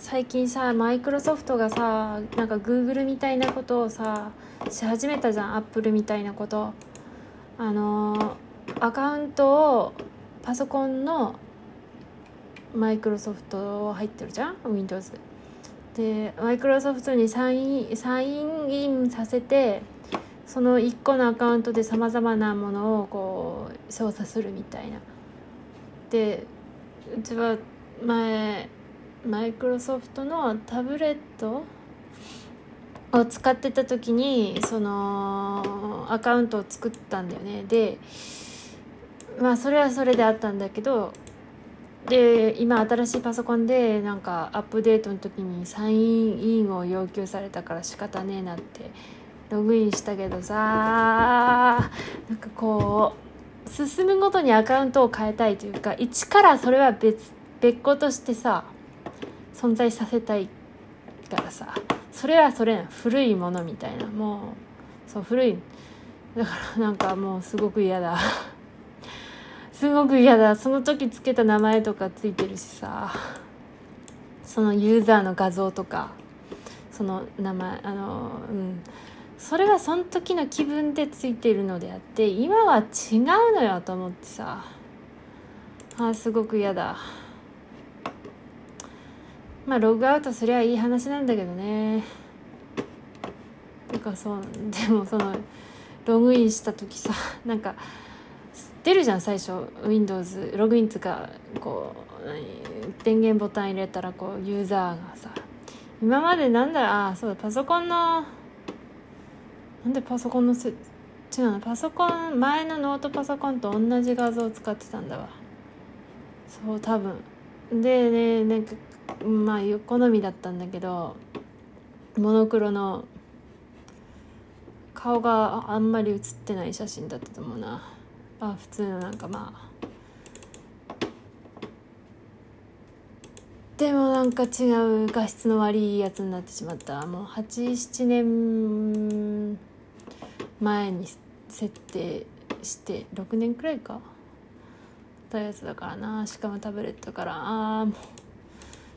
最近さ、マイクロソフトがさ、なんか Google みたいなことをさし始めたじゃん。 Apple みたいなこと、アカウントをパソコンのマイクロソフト入ってるじゃん、 Windows で。マイクロソフトにサインインさせて、その1個のアカウントでさまざまなものをこう操作するみたいな。で、うちは前マイクロソフトのタブレットを使ってた時にそのアカウントを作ったんだよね。で、まあそれはそれであったんだけど、で今新しいパソコンでなんかアップデートの時にサインインを要求されたから仕方ねえなってログインしたけどさ、なんかこう進むごとにアカウントを変えたいというか、一からそれは別個としてさ存在させたいからさ、それはそれな古いものみたいな、もうそう古いだからなんかもうすごく嫌だ。その時つけた名前とかついてるしさ、そのユーザーの画像とかその名前それはその時の気分でついてるのであって、今は違うのよと思ってさ、すごく嫌だ。まあログアウトすりゃいい話なんだけどね。てかそう、でもそのログインした時さ、なんか出るじゃん最初 Windows ログインつかこう電源ボタン入れたらこうユーザーがさ、今までなんだろう、そうだパソコンのなんでパソコンのせ違うのパソコン前のノートパソコンと同じ画像を使ってたんだわ。そう多分でね、なんかまあ好みだったんだけど、モノクロの顔があんまり写ってない写真だったと思うな。普通のなんかまあでもなんか違う画質の悪いやつになってしまった。もう8、7年前に設定して6年くらいかだったやつだからな。しかもタブレットから、もう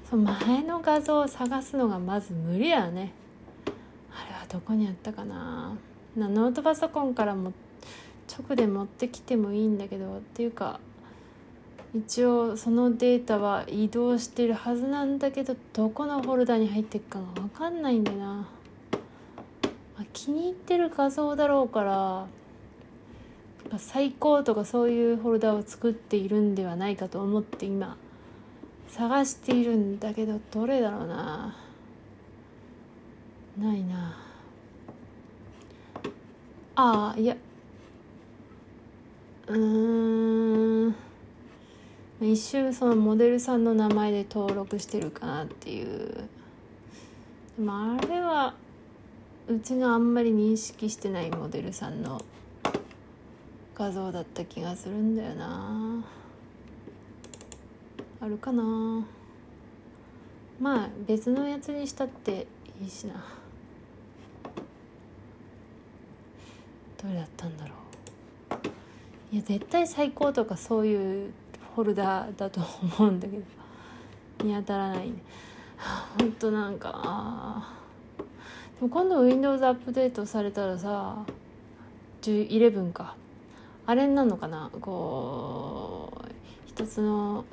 その前の画像を探すのがまず無理だよね。あれはどこにあったかな。ノートパソコンからも直で持ってきてもいいんだけど、っていうか一応そのデータは移動してるはずなんだけど、どこのフォルダに入っていくかが分かんないんだよな。気に入ってる画像だろうから最高とかそういうフォルダを作っているんではないかと思って今探しているんだけど、どれだろうな。ないな。いや一瞬そのモデルさんの名前で登録してるかなっていう。でもあれはうちがあんまり認識してないモデルさんの画像だった気がするんだよな。あるかな。まあ別のやつにしたっていいしな。どれだったんだろう。いや絶対最高とかそういうフォルダだと思うんだけど見当たらないね。ほんとなんかでも今度 Windows アップデートされたらさ、11かあれになるのかな。こう一つの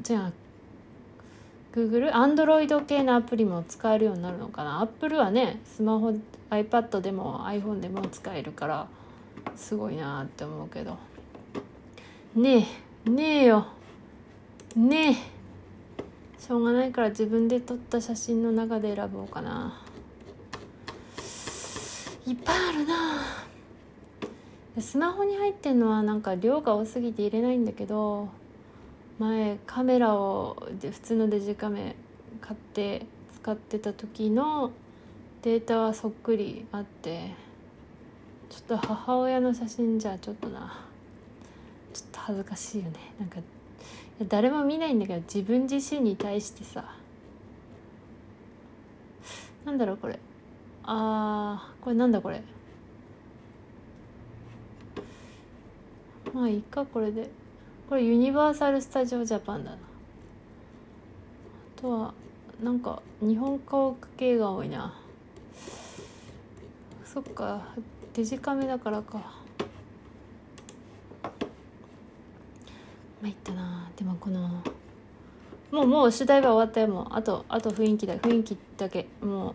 Google Android 系のアプリも使えるようになるのかな。 Apple はねスマホ iPad でも iPhone でも使えるからすごいなって思うけどねえよしょうがないから自分で撮った写真の中で選ぼうかな。いっぱいあるな。スマホに入ってんのはなんか量が多すぎて入れないんだけど、前カメラを普通のデジカメ買って使ってた時のデータはそっくりあって、ちょっと母親の写真じゃちょっと恥ずかしいよね。なんか誰も見ないんだけど自分自身に対してさ、なんだろうこれ、これなんだこれ、まあいいかこれで。これユニバーサル・スタジオ・ジャパンだな。あとはなんか日本家屋系が多いな。そっか、デジカメだからか。まいったな。でもこのもう主題は終わったよ。もうあと雰囲気だ、雰囲気だけ。もう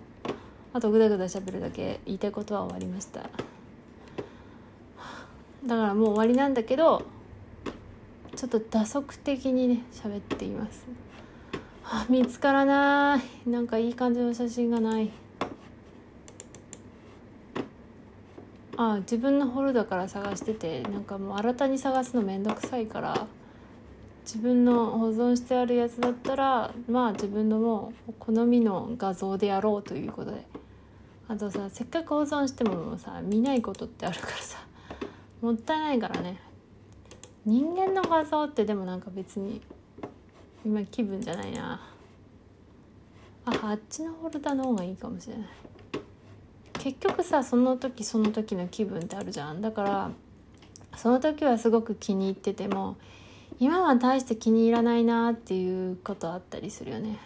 あとグダグダ喋るだけ。言いたいことは終わりました。だからもう終わりなんだけど、ちょっと打足的にね喋っています。見つからない。なんかいい感じの写真がない。自分のホルダーから探してて、なんかもう新たに探すのめんどくさいから、自分の保存してあるやつだったらまあ自分のもう好みの画像でやろうということで。あとさ、せっかく保存してもさ見ないことってあるからさ、もったいないからね。人間の画像ってでもなんか別に今気分じゃないな。あっちのホルダーの方がいいかもしれない。結局さ、その時その時の気分ってあるじゃん。だからその時はすごく気に入ってても、今は大して気に入らないなっていうことあったりするよね。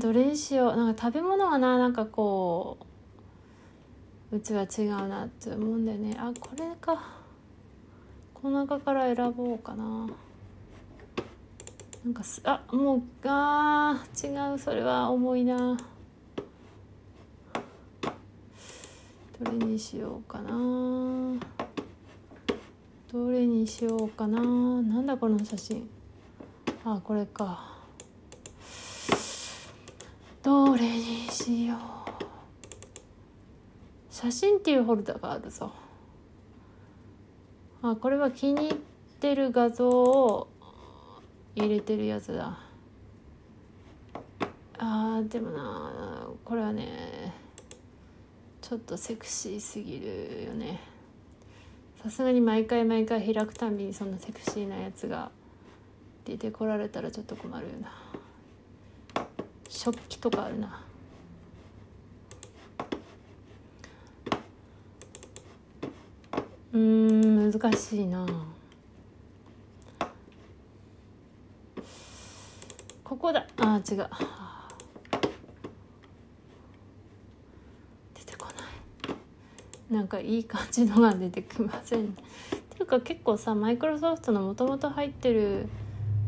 どれにしよう。なんか食べ物はな、なんかこううちは違うなって思うんだよね。これか。この中から選ぼうかな。なんかもう違う。それは重いな。どれにしようかな。どれにしようかな。なんだこの写真。これか。どれにしよう。写真っていうホルダーがあるぞ。これは気に入ってる画像を入れてるやつだ。でもな、これはねちょっとセクシーすぎるよね。さすがに毎回開くたびにそんなセクシーなやつが出てこられたらちょっと困るよな。食器とかあるな。難しいな。ここだ。違う。出てこない。なんかいい感じのが出てきません。っていうか結構さ、マイクロソフトのもともと入ってる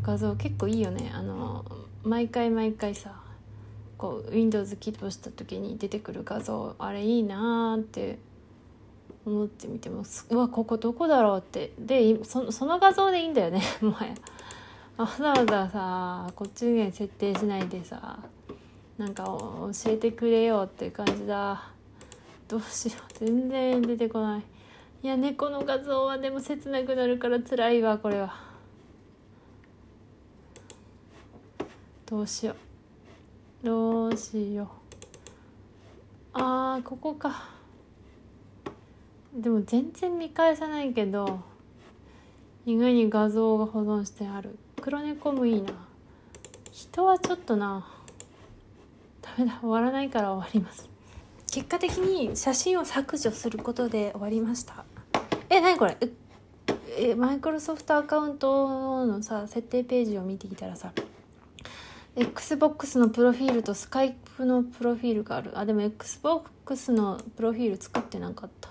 画像結構いいよね。毎回さ、こう Windows 起動した時に出てくる画像、あれいいなーって思ってみても、うわここどこだろうって。でその画像でいいんだよね。もはやわざわざさこっちに設定しないでさ、なんか教えてくれよって感じだ。どうしよう、全然出てこない。いや、猫の画像はでも切なくなるから辛いわ。これはどうしよう、どうしよう。ここか。でも全然見返さないけど、意外に画像が保存してある。黒猫もいいな。人はちょっとな、ダメだ、終わらないから終わります。結果的に写真を削除することで終わりました。何これ。マイクロソフトアカウントのさ設定ページを見てきたらさ、 Xbox のプロフィールと Skype のプロフィールがある。でも Xbox のプロフィール作ってなかった。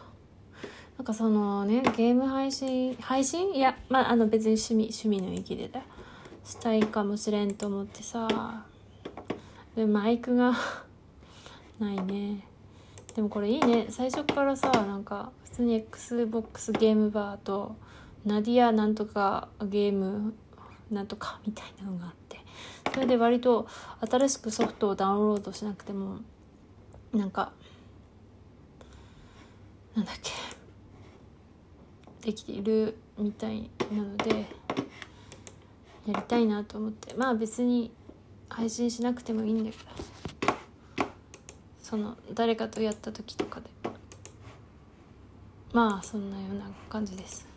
なんかそのね、ゲーム配信いや、別に趣味の域でだしたいかもしれんと思ってさ。でマイクがないね。でもこれいいね。最初からさ、なんか普通に Xbox ゲームバーとナディアなんとかゲームなんとかみたいなのがあって、それで割と新しくソフトをダウンロードしなくても、なんかなんだっけできているみたいなので、やりたいなと思って。別に配信しなくてもいいんだけど、その誰かとやった時とかで、そんなような感じです。